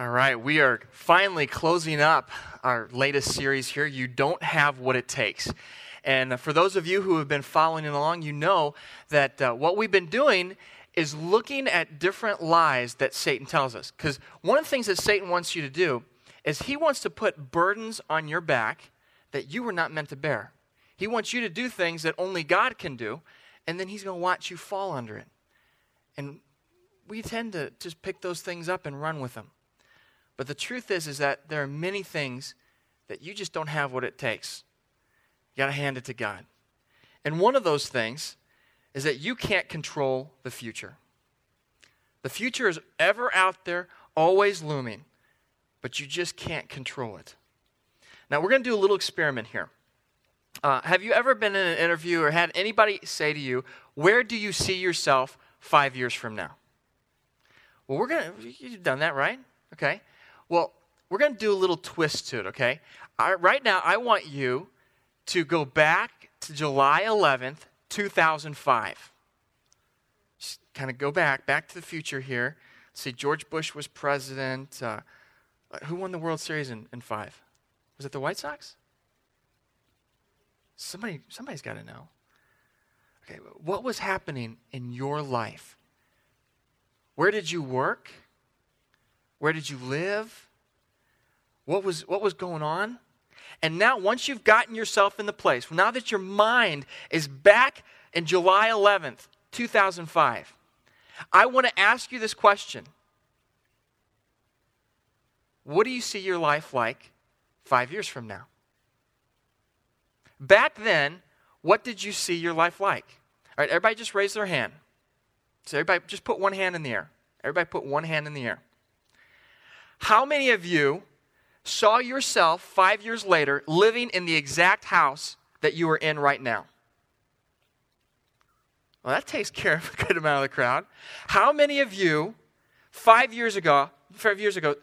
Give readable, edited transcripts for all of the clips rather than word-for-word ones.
All right, we are finally closing up our latest series here, You Don't Have What It Takes. And for those of you who have been following along, you know that what we've been doing is looking at different lies that Satan tells us. Because one of the things that Satan wants you to do is he wants to put burdens on your back that you were not meant to bear. He wants you to do things that only God can do, and then he's going to watch you fall under it. And we tend to just pick those things up and run with them. But the truth is that there are many things that you just don't have what it takes. You got to hand it to God. And one of those things is that you can't control the future. The future is ever out there, always looming, but you just can't control it. Now, we're going to do a little experiment here. Have you ever been in an interview or had anybody say to you, where do you see yourself 5 years from now? Well, you've done that, right? Okay. Well, we're going to do a little twist to it, okay? Right now, I want you to go back to July 11th, 2005. Just kind of go back to the future here. Let's see, George Bush was president. Who won the World Series in '05? Was it the White Sox? Somebody's got to know. Okay, what was happening in your life? Where did you work? Where did you live? What was going on? And now once you've gotten yourself in the place, now that your mind is back in July 11th, 2005, I want to ask you this question. What do you see your life like 5 years from now? Back then, what did you see your life like? All right, everybody just raise their hand. So everybody just put one hand in the air. Everybody put one hand in the air. How many of you saw yourself 5 years later living in the exact house that you are in right now? Well, that takes care of a good amount of the crowd. How many of you 5 years ago,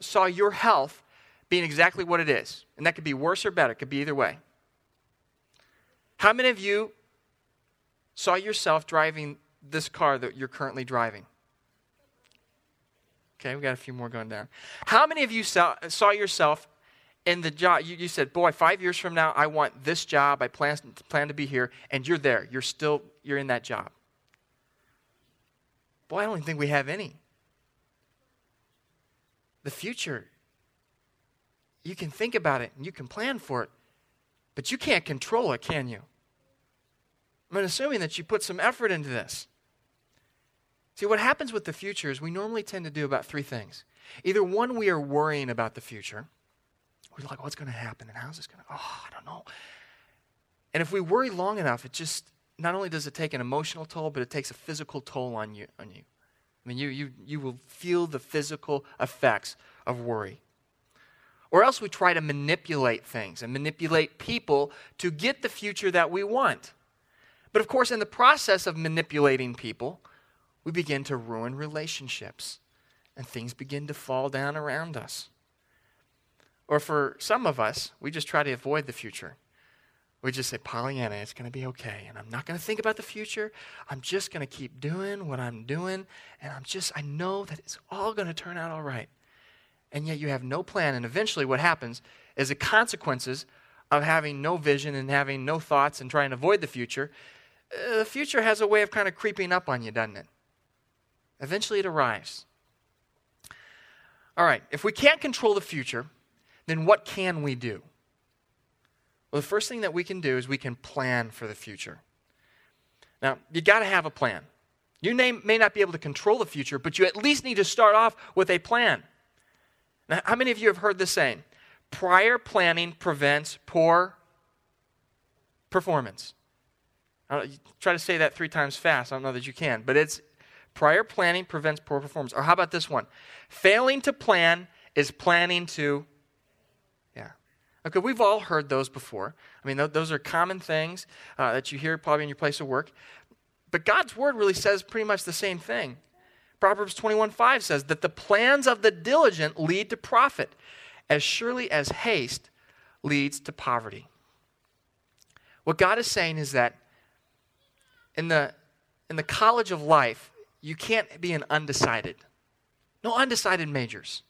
saw your health being exactly what it is? And that could be worse or better. It could be either way. How many of you saw yourself driving this car that you're currently driving? Okay, we got a few more going down. How many of you saw yourself in the job? You said, boy, 5 years from now, I want this job. I plan to be here. And you're there. You're in that job. Boy, I don't think we have any. The future, you can think about it and you can plan for it, but you can't control it, can you? I'm assuming that you put some effort into this. See, what happens with the future is we normally tend to do about three things. Either one, we are worrying about the future. We're like, what's going to happen and how's this going to, I don't know. And if we worry long enough, it just, not only does it take an emotional toll, but it takes a physical toll on you. I mean, you will feel the physical effects of worry. Or else we try to manipulate things and manipulate people to get the future that we want. But of course, in the process of manipulating people, we begin to ruin relationships, and things begin to fall down around us. Or for some of us, we just try to avoid the future. We just say, Pollyanna, it's going to be okay, and I'm not going to think about the future. I'm just going to keep doing what I'm doing, and I know that it's all going to turn out all right. And yet you have no plan, and eventually what happens is the consequences of having no vision and having no thoughts and trying to avoid the future. The future has a way of kind of creeping up on you, doesn't it? Eventually it arrives. All right, if we can't control the future, then what can we do? Well, the first thing that we can do is we can plan for the future. Now, you got to have a plan. You may not be able to control the future, but you at least need to start off with a plan. Now, how many of you have heard this saying? Prior planning prevents poor performance. Try to say that three times fast. I don't know that you can, but it's prior planning prevents poor performance. Or how about this one? Failing to plan is planning to, Okay, we've all heard those before. I mean, those are common things that you hear probably in your place of work. But God's word really says pretty much the same thing. Proverbs 21:5 says that the plans of the diligent lead to profit, as surely as haste leads to poverty. What God is saying is that in the college of life, you can't be an undecided. No undecided majors.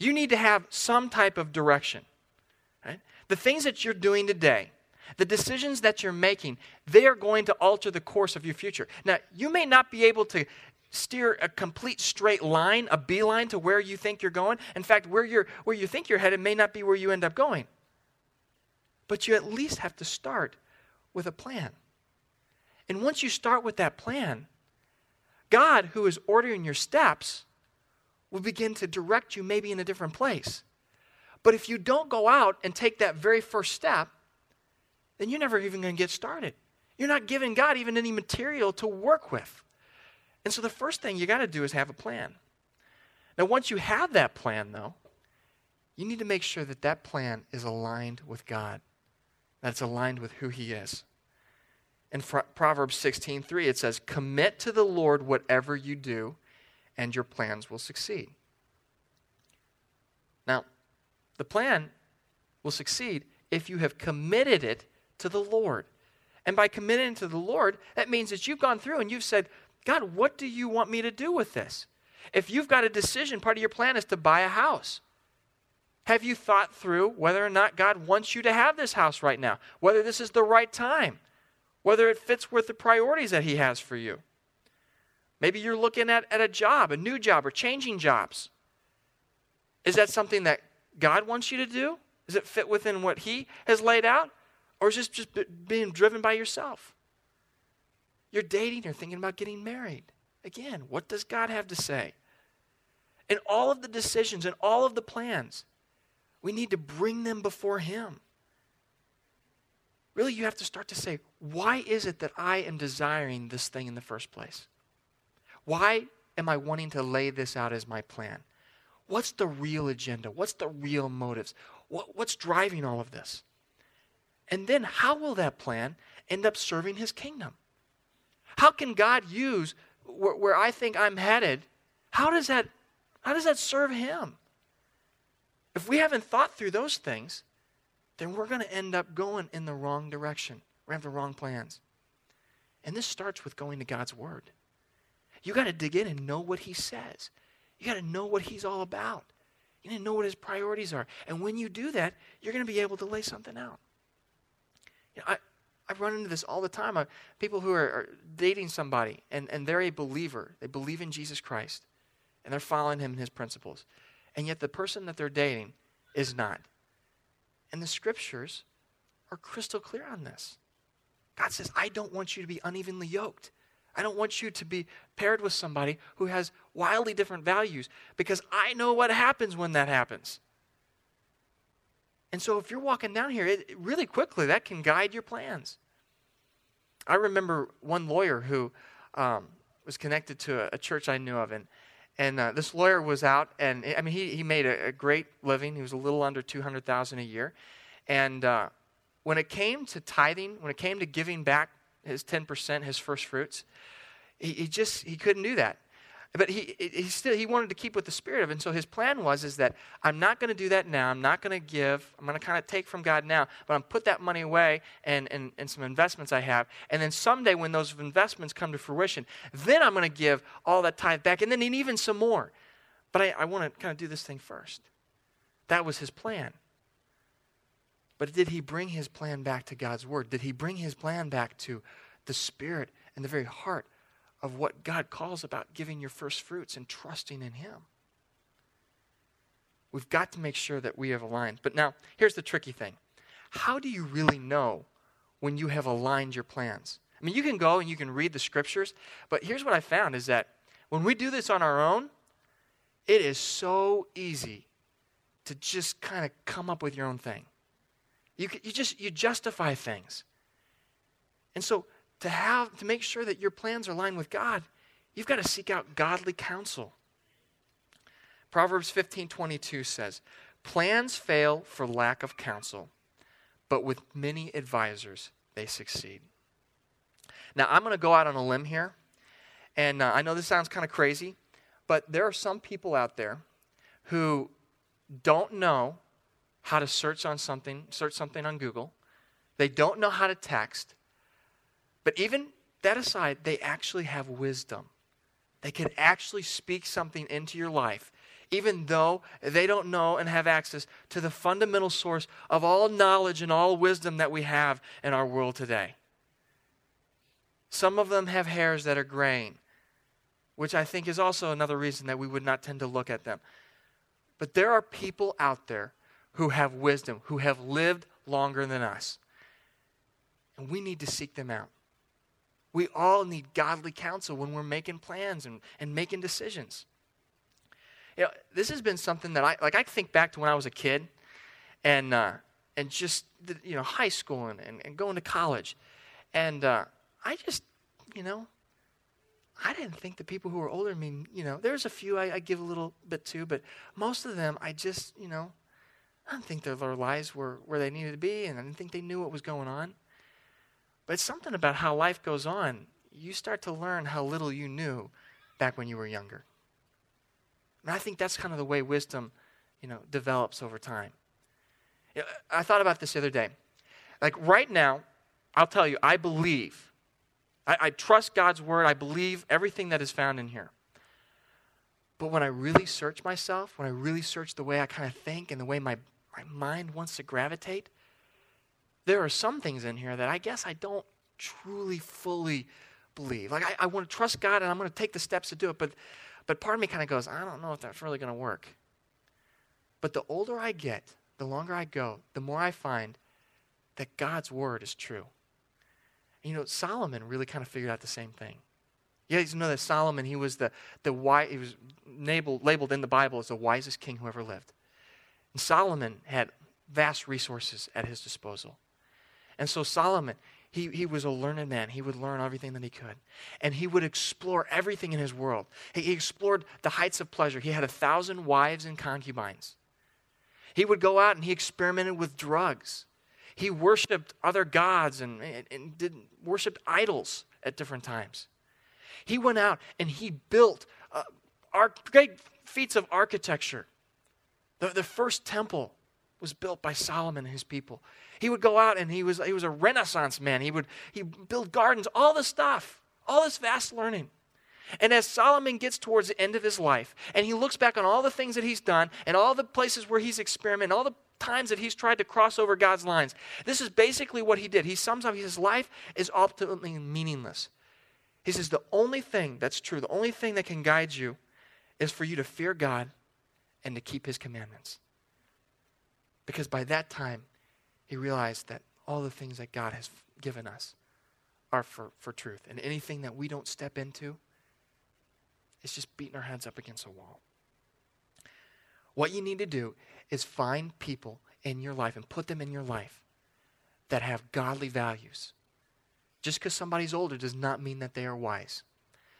You need to have some type of direction. Right? The things that you're doing today, the decisions that you're making, they are going to alter the course of your future. Now, you may not be able to steer a complete straight line, a beeline to where you think you're going. In fact, where you think you're headed may not be where you end up going. But you at least have to start with a plan. And once you start with that plan, God, who is ordering your steps, will begin to direct you maybe in a different place. But if you don't go out and take that very first step, then you're never even going to get started. You're not giving God even any material to work with. And so the first thing you got to do is have a plan. Now, once you have that plan, though, you need to make sure that that plan is aligned with God, that it's aligned with who He is. In Proverbs 16:3, it says, "Commit to the Lord whatever you do, and your plans will succeed." Now, the plan will succeed if you have committed it to the Lord. And by committing it to the Lord, that means that you've gone through and you've said, God, what do you want me to do with this? If you've got a decision, part of your plan is to buy a house. Have you thought through whether or not God wants you to have this house right now, whether this is the right time, whether it fits with the priorities that He has for you? Maybe you're looking at a job, a new job, or changing jobs. Is that something that God wants you to do? Does it fit within what He has laid out? Or is this just being driven by yourself? You're dating or thinking about getting married. Again, what does God have to say? In all of the decisions and all of the plans, we need to bring them before Him. Really, you have to start to say, why is it that I am desiring this thing in the first place? Why am I wanting to lay this out as my plan? What's the real agenda? What's the real motives? What's driving all of this? And then how will that plan end up serving His kingdom? How can God use where I think I'm headed? How does that serve Him? If we haven't thought through those things, then we're going to end up going in the wrong direction. We're going to have the wrong plans. And this starts with going to God's Word. You got to dig in and know what He says. You got to know what He's all about. You need to know what His priorities are. And when you do that, you're going to be able to lay something out. You know, I run into this all the time. People who are dating somebody and they're a believer. They believe in Jesus Christ and they're following Him and His principles. And yet the person that they're dating is not. And the Scriptures are crystal clear on this. God says, I don't want you to be unevenly yoked. I don't want you to be paired with somebody who has wildly different values because I know what happens when that happens. And so if you're walking down here, it really quickly, that can guide your plans. I remember one lawyer who was connected to a church I knew of. And this lawyer was out, and I mean, he made a great living. He was a little under $200,000 a year. And when it came to tithing, when it came to giving back his 10%, his first fruits, he couldn't do that. But he still wanted to keep with the spirit of it. And so his plan was that I'm not going to do that now. I'm not going to give. I'm going to kind of take from God now. But I'm put that money away and some investments I have. And then someday when those investments come to fruition, then I'm going to give all that tithe back. And then even some more. But I want to kind of do this thing first. That was his plan. But did he bring his plan back to God's Word? Did he bring his plan back to the spirit and the very heart of what God calls about giving your first fruits and trusting in Him? We've got to make sure that we have aligned. But now, here's the tricky thing. How do you really know when you have aligned your plans? I mean, you can go and you can read the Scriptures, but here's what I found is that when we do this on our own, it is so easy to just kind of come up with your own thing. You justify things. And so, to make sure that your plans are aligned with God, you've got to seek out godly counsel. Proverbs 15:22 says, "Plans fail for lack of counsel, but with many advisors they succeed." Now, I'm going to go out on a limb here, and I know this sounds kind of crazy, but there are some people out there who don't know how to search something on Google. They don't know how to text. But even that aside, they actually have wisdom. They can actually speak something into your life, even though they don't know and have access to the fundamental source of all knowledge and all wisdom that we have in our world today. Some of them have hairs that are graying, which I think is also another reason that we would not tend to look at them. But there are people out there who have wisdom, who have lived longer than us. And we need to seek them out. We all need godly counsel when we're making plans and making decisions. You know, this has been something that I think back to when I was a kid and just, you know, high school and going to college. And I just, you know, I didn't think the people who were older than me, you know, there's a few I give a little bit to, but most of them I just, you know, I didn't think their lives were where they needed to be, and I didn't think they knew what was going on. But it's something about how life goes on. You start to learn how little you knew back when you were younger. And I think that's kind of the way wisdom, you know, develops over time. I thought about this the other day. Like right now, I'll tell you, I believe. I trust God's word. I believe everything that is found in here. But when I really search myself, when I really search the way I kind of think and the way my mind wants to gravitate, there are some things in here that I guess I don't truly fully believe. Like I want to trust God and I'm going to take the steps to do it, but part of me kind of goes, I don't know if that's really going to work. But the older I get, the longer I go, the more I find that God's word is true. And, you know, Solomon really kind of figured out the same thing. You guys know that Solomon, he was he was labeled in the Bible as the wisest king who ever lived. And Solomon had vast resources at his disposal. And so Solomon, he was a learned man. He would learn everything that he could. And he would explore everything in his world. He explored the heights of pleasure. He had 1,000 wives and concubines. He would go out and he experimented with drugs. He worshipped other gods and worshipped idols at different times. He went out and he built great feats of architecture. The first temple was built by Solomon and his people. He would go out and he was a Renaissance man. He built gardens, all this stuff, all this vast learning. And as Solomon gets towards the end of his life, and he looks back on all the things that he's done and all the places where he's experimented, all the times that he's tried to cross over God's lines, this is basically what he did. He sums up his life is ultimately meaningless. He says the only thing that's true, the only thing that can guide you is for you to fear God and to keep his commandments. Because by that time, he realized that all the things that God has given us are for truth. And anything that we don't step into, it's just beating our heads up against a wall. What you need to do is find people in your life and put them in your life that have godly values. Just because somebody's older does not mean that they are wise.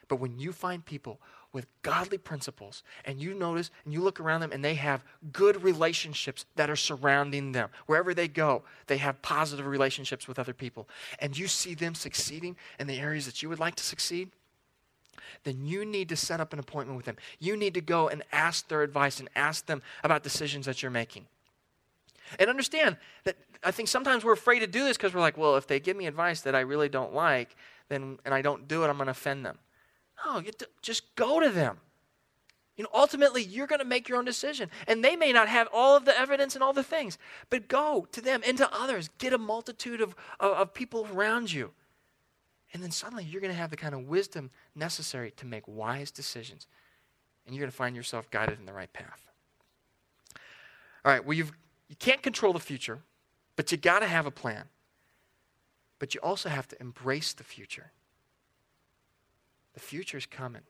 But when you find people with godly principles and you notice and you look around them and they have good relationships that are surrounding them. Wherever they go, they have positive relationships with other people. And you see them succeeding in the areas that you would like to succeed, then you need to set up an appointment with them. You need to go and ask their advice and ask them about decisions that you're making. And understand that I think sometimes we're afraid to do this because we're like, well, if they give me advice that I really don't like, and I don't do it, I'm going to offend them. No, just go to them. You know, ultimately, you're going to make your own decision. And they may not have all of the evidence and all the things, but go to them and to others. Get a multitude of people around you. And then suddenly you're going to have the kind of wisdom necessary to make wise decisions. And you're going to find yourself guided in the right path. All right, well, you can't control the future, but you got to have a plan. But you also have to embrace the future. The future's coming.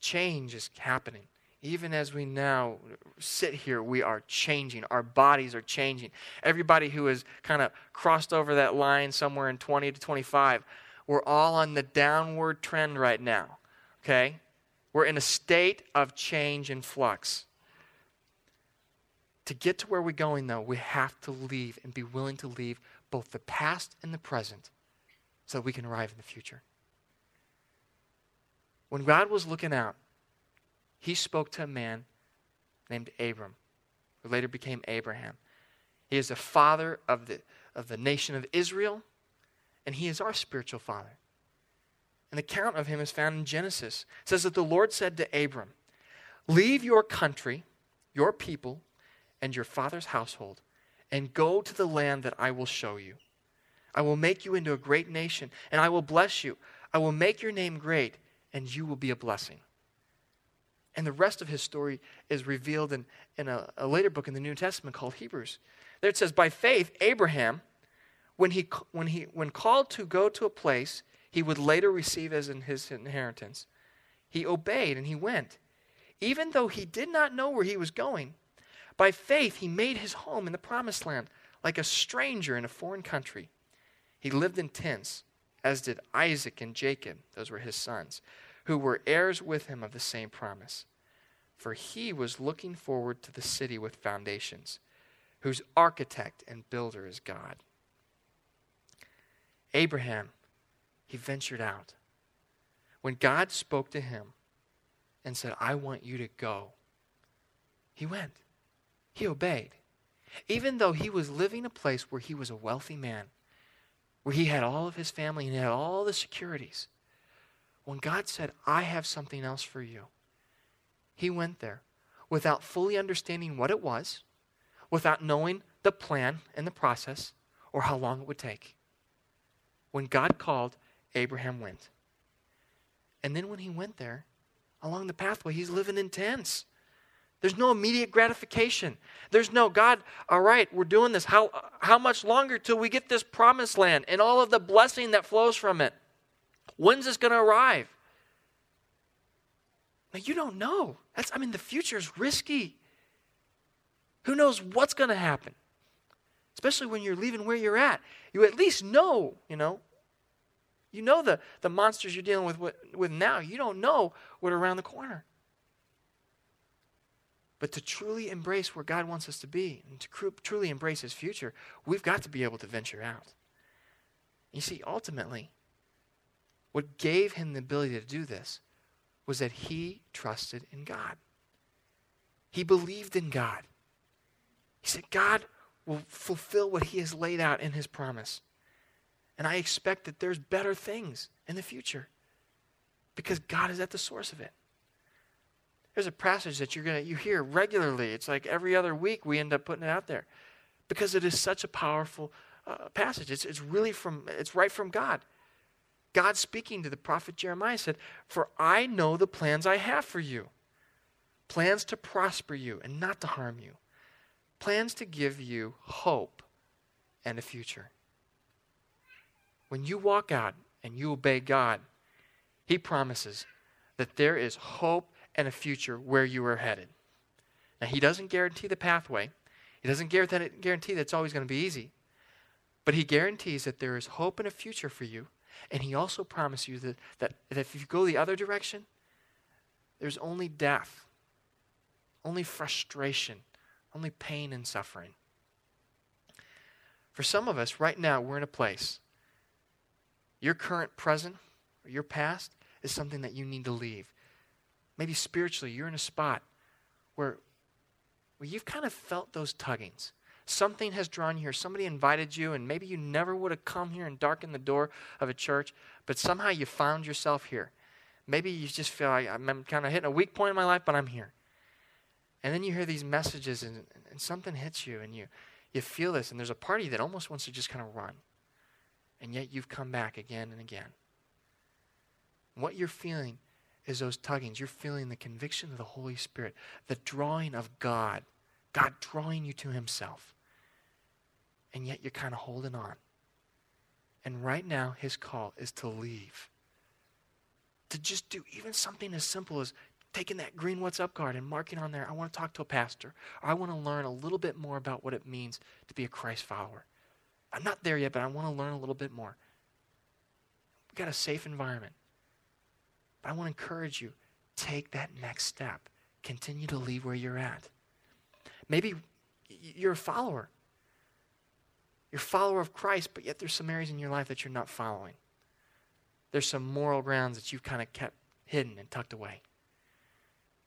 Change is happening. Even as we now sit here, we are changing. Our bodies are changing. Everybody who has kind of crossed over that line somewhere in 20 to 25, we're all on the downward trend right now, okay? We're in a state of change and flux. To get to where we're going, though, we have to leave and be willing to leave both the past and the present so that we can arrive in the future. When God was looking out, he spoke to a man named Abram, who later became Abraham. He is the father of the nation of Israel, and he is our spiritual father. An account of him is found in Genesis. It says that the Lord said to Abram, Leave your country, your people, and your father's household, and go to the land that I will show you. I will make you into a great nation, and I will bless you. I will make your name great, and you will be a blessing." And the rest of his story is revealed in a later book in the New Testament called Hebrews. There it says, by faith, Abraham, when called to go to a place he would later receive as in his inheritance, he obeyed and he went. Even though he did not know where he was going, by faith he made his home in the promised land like a stranger in a foreign country. He lived in tents, as did Isaac and Jacob, those were his sons, who were heirs with him of the same promise. For he was looking forward to the city with foundations, whose architect and builder is God. Abraham, he ventured out. When God spoke to him and said, "I want you to go," he went. He obeyed. Even though he was living in a place where he was a wealthy man, where he had all of his family and he had all the securities, when God said, "I have something else for you," he went there without fully understanding what it was, without knowing the plan and the process or how long it would take. When God called, Abraham went. And then when he went there, along the pathway, he's living in tents. There's no immediate gratification. There's no, "God, all right, we're doing this. How much longer till we get this promised land and all of the blessing that flows from it? When's this going to arrive?" Now, you don't know. The future's risky. Who knows what's going to happen? Especially when you're leaving where you're at. You at least know, the monsters you're dealing with now. You don't know what around the corner. But to truly embrace where God wants us to be and to truly embrace his future, we've got to be able to venture out. You see, ultimately, what gave him the ability to do this was that he trusted in God. He believed in God. He said, "God will fulfill what he has laid out in his promise. And I expect that there's better things in the future because God is at the source of it." There's a passage that you hear regularly. It's like every other week we end up putting it out there because it is such a powerful passage. It's right from God. God speaking to the prophet Jeremiah said, "For I know the plans I have for you, plans to prosper you and not to harm you, plans to give you hope and a future." When you walk out and you obey God, he promises that there is hope and a future where you are headed. Now, he doesn't guarantee the pathway. He doesn't guarantee that it's always going to be easy. But he guarantees that there is hope and a future for you. And he also promises you that if you go the other direction, there's only death, only frustration, only pain and suffering. For some of us, right now, we're in a place. Your current present or your past is something that you need to leave. Maybe spiritually, you're in a spot where you've kind of felt those tuggings. Something has drawn you here. Somebody invited you, and maybe you never would have come here and darkened the door of a church, but somehow you found yourself here. Maybe you just feel like, "I'm kind of hitting a weak point in my life, but I'm here." And then you hear these messages, and something hits you, and you feel this, and there's a part of you that almost wants to just kind of run. And yet you've come back again and again. What you're feeling is those tuggings. You're feeling the conviction of the Holy Spirit, the drawing of God, God drawing you to himself. And yet you're kind of holding on. And right now his call is to leave, to just do even something as simple as taking that green "What's Up" card and marking on there, "I want to talk to a pastor," or "I want to learn a little bit more about what it means to be a Christ follower. I'm not there yet, but I want to learn a little bit more." We've got a safe environment. But I want to encourage you, take that next step. Continue to leave where you're at. Maybe you're a follower. You're a follower of Christ, but yet there's some areas in your life that you're not following. There's some moral grounds that you've kind of kept hidden and tucked away.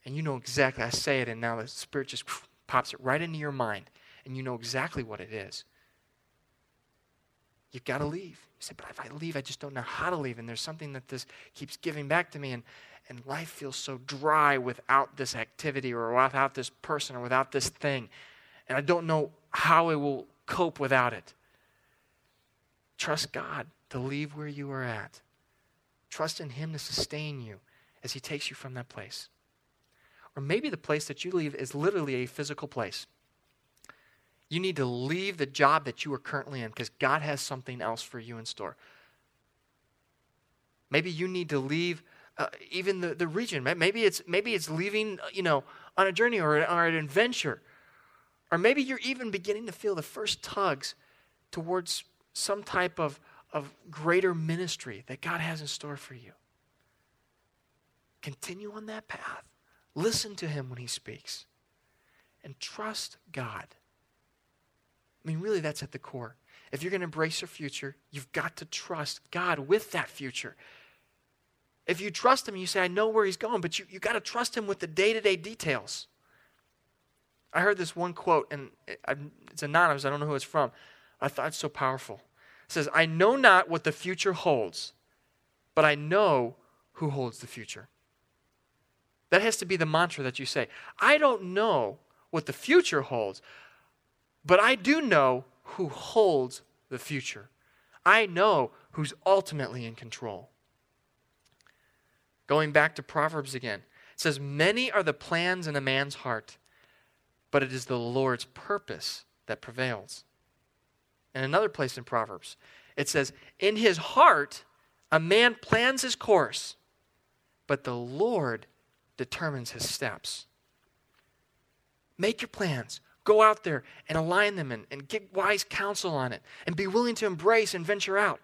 And you know exactly, I say it, and now the Spirit just pops it right into your mind, and you know exactly what it is. You've got to leave. You say, but if I leave, I just don't know how to leave. And there's something that this keeps giving back to me. And life feels so dry without this activity or without this person or without this thing. And I don't know how I will cope without it. Trust God to leave where you are at. Trust in Him to sustain you as He takes you from that place. Or maybe the place that you leave is literally a physical place. You need to leave the job that you are currently in because God has something else for you in store. Maybe you need to leave even the region. Maybe it's leaving, on a journey or an adventure. Or maybe you're even beginning to feel the first tugs towards some type of greater ministry that God has in store for you. Continue on that path. Listen to Him when He speaks. And trust God. I mean, really, that's at the core. If you're going to embrace your future, you've got to trust God with that future. If you trust Him, you say, I know where He's going, but you got to trust Him with the day-to-day details. I heard this one quote, and it's anonymous. I don't know who it's from. I thought it's so powerful. It says, I know not what the future holds, but I know who holds the future. That has to be the mantra that you say. I don't know what the future holds, but I do know who holds the future. I know who's ultimately in control. Going back to Proverbs again, it says, many are the plans in a man's heart, but it is the Lord's purpose that prevails. And another place in Proverbs, it says, in his heart, a man plans his course, but the Lord determines his steps. Make your plans. Go out there and align them and get wise counsel on it and be willing to embrace and venture out.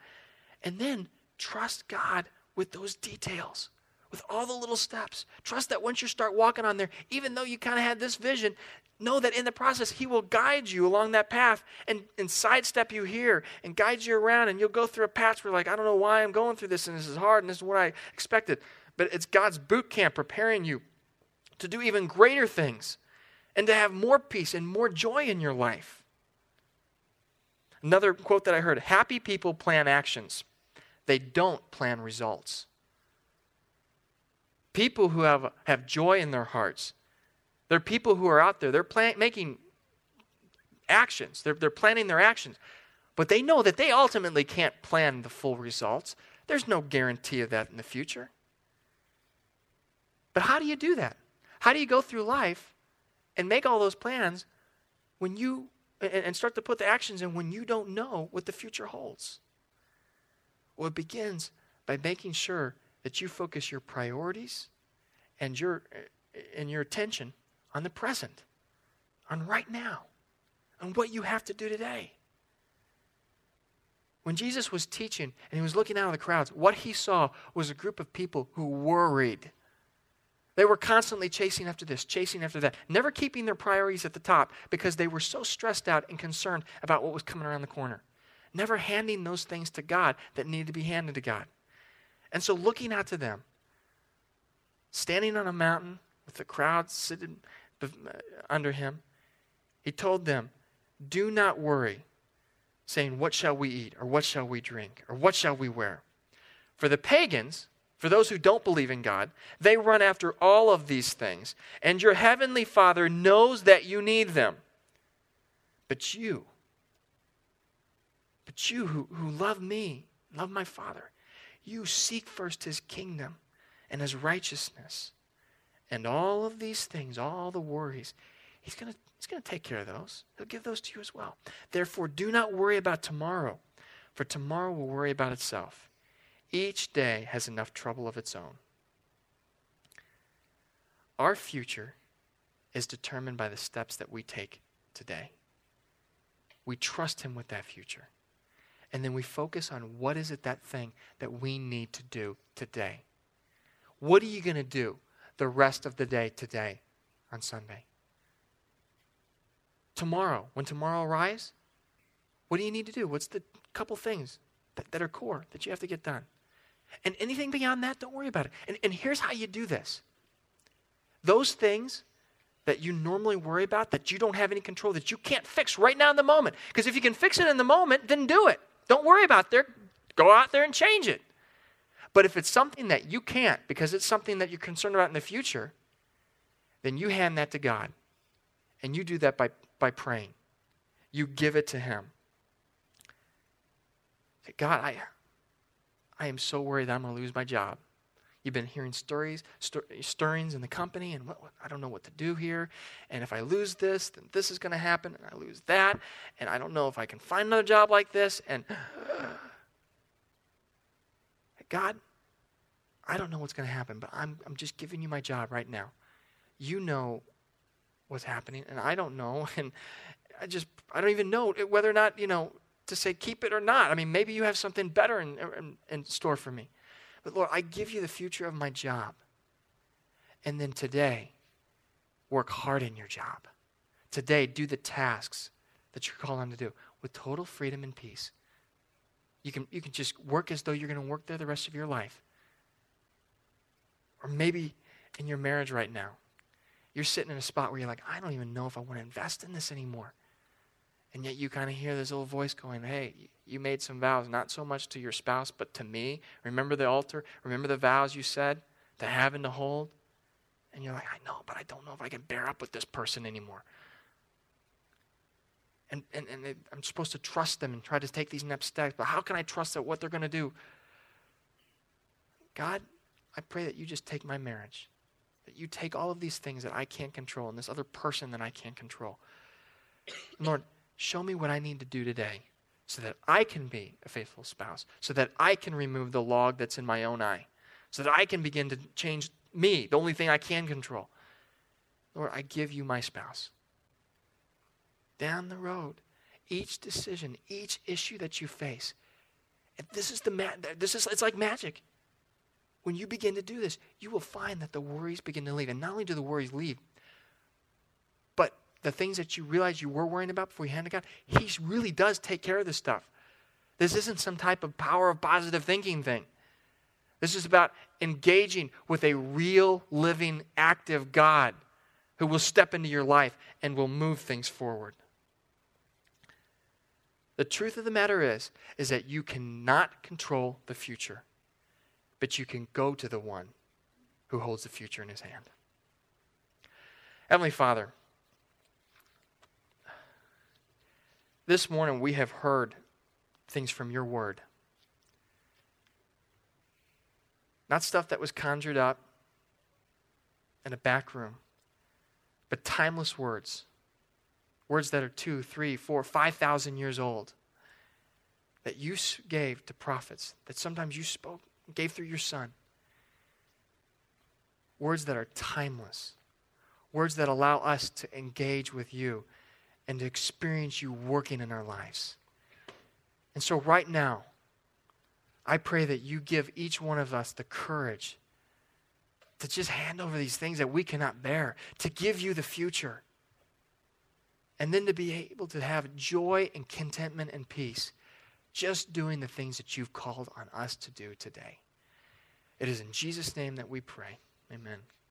And then trust God with those details, with all the little steps. Trust that once you start walking on there, even though you kind of had this vision, know that in the process He will guide you along that path and sidestep you here and guide you around, and you'll go through a patch where I don't know why I'm going through this, and this is hard, and this is what I expected. But it's God's boot camp preparing you to do even greater things and to have more peace and more joy in your life. Another quote that I heard, happy people plan actions. They don't plan results. People who have joy in their hearts, they're people who are out there. They're making actions. They're planning their actions. But they know that they ultimately can't plan the full results. There's no guarantee of that in the future. But how do you do that? How do you go through life and make all those plans when you and start to put the actions in when you don't know what the future holds? Well, it begins by making sure that you focus your priorities and your attention on the present, on right now, on what you have to do today. When Jesus was teaching and He was looking out of the crowds, what He saw was a group of people who worried. They were constantly chasing after this, chasing after that, never keeping their priorities at the top because they were so stressed out and concerned about what was coming around the corner, never handing those things to God that needed to be handed to God. And so looking out to them, standing on a mountain with the crowd sitting under Him, He told them, do not worry, saying, what shall we eat, or what shall we drink, or what shall we wear? For the pagans, for those who don't believe in God, they run after all of these things, and your heavenly Father knows that you need them. But you who love me, love my Father, you seek first His kingdom and His righteousness. And all of these things, all the worries, He's going to take care of those. He'll give those to you as well. Therefore, do not worry about tomorrow, for tomorrow will worry about itself. Each day has enough trouble of its own. Our future is determined by the steps that we take today. We trust Him with that future. And then we focus on what is it, that thing that we need to do today. What are you going to do the rest of the day today on Sunday? Tomorrow, when tomorrow arrives, what do you need to do? What's the couple things that are core that you have to get done? And anything beyond that, don't worry about it. And here's how you do this. Those things that you normally worry about, that you don't have any control, that you can't fix right now in the moment. Because if you can fix it in the moment, then do it. Don't worry about it. Go out there and change it. But if it's something that you can't, because it's something that you're concerned about in the future, then you hand that to God. And you do that by praying. You give it to him. God, I am so worried that I'm going to lose my job. You've been hearing stirrings in the company, and I don't know what to do here. And if I lose this, then this is going to happen, and I lose that. And I don't know if I can find another job like this. And God, I don't know what's going to happen, but I'm just giving you my job right now. You know what's happening, and I don't know. And I don't even know whether or not, to say keep it or not. I mean, maybe you have something better in store for me. But Lord, I give you the future of my job. And then today, work hard in your job. Today, do the tasks that you're called on to do with total freedom and peace. You can just work as though you're going to work there the rest of your life. Or maybe in your marriage right now, you're sitting in a spot where you're like, I don't even know if I want to invest in this anymore. And yet you kind of hear this little voice going, hey, you made some vows, not so much to your spouse, but to me. Remember the altar? Remember the vows you said to have and to hold? And you're like, I know, but I don't know if I can bear up with this person anymore. And I'm supposed to trust them and try to take these next steps, but how can I trust that what they're going to do? God, I pray that you just take my marriage, that you take all of these things that I can't control and this other person that I can't control. Lord, show me what I need to do today so that I can be a faithful spouse, so that I can remove the log that's in my own eye, so that I can begin to change me, the only thing I can control. Lord, I give you my spouse. Down the road, each decision, each issue that you face, it's like magic. When you begin to do this, you will find that the worries begin to leave. And not only do the worries leave, but the things that you realize you were worrying about before you handed God, he really does take care of this stuff. This isn't some type of power of positive thinking thing. This is about engaging with a real, living, active God who will step into your life and will move things forward. The truth of the matter is that you cannot control the future, but you can go to the one who holds the future in his hand. Heavenly Father, this morning we have heard things from your word. Not stuff that was conjured up in a back room, but timeless words. Words that are 2, 3, 4, 5,000 years old that you gave to prophets, that sometimes you spoke, gave through your son. Words that are timeless. Words that allow us to engage with you and to experience you working in our lives. And so right now, I pray that you give each one of us the courage to just hand over these things that we cannot bear, to give you the future, and then to be able to have joy and contentment and peace just doing the things that you've called on us to do today. It is in Jesus' name that we pray. Amen.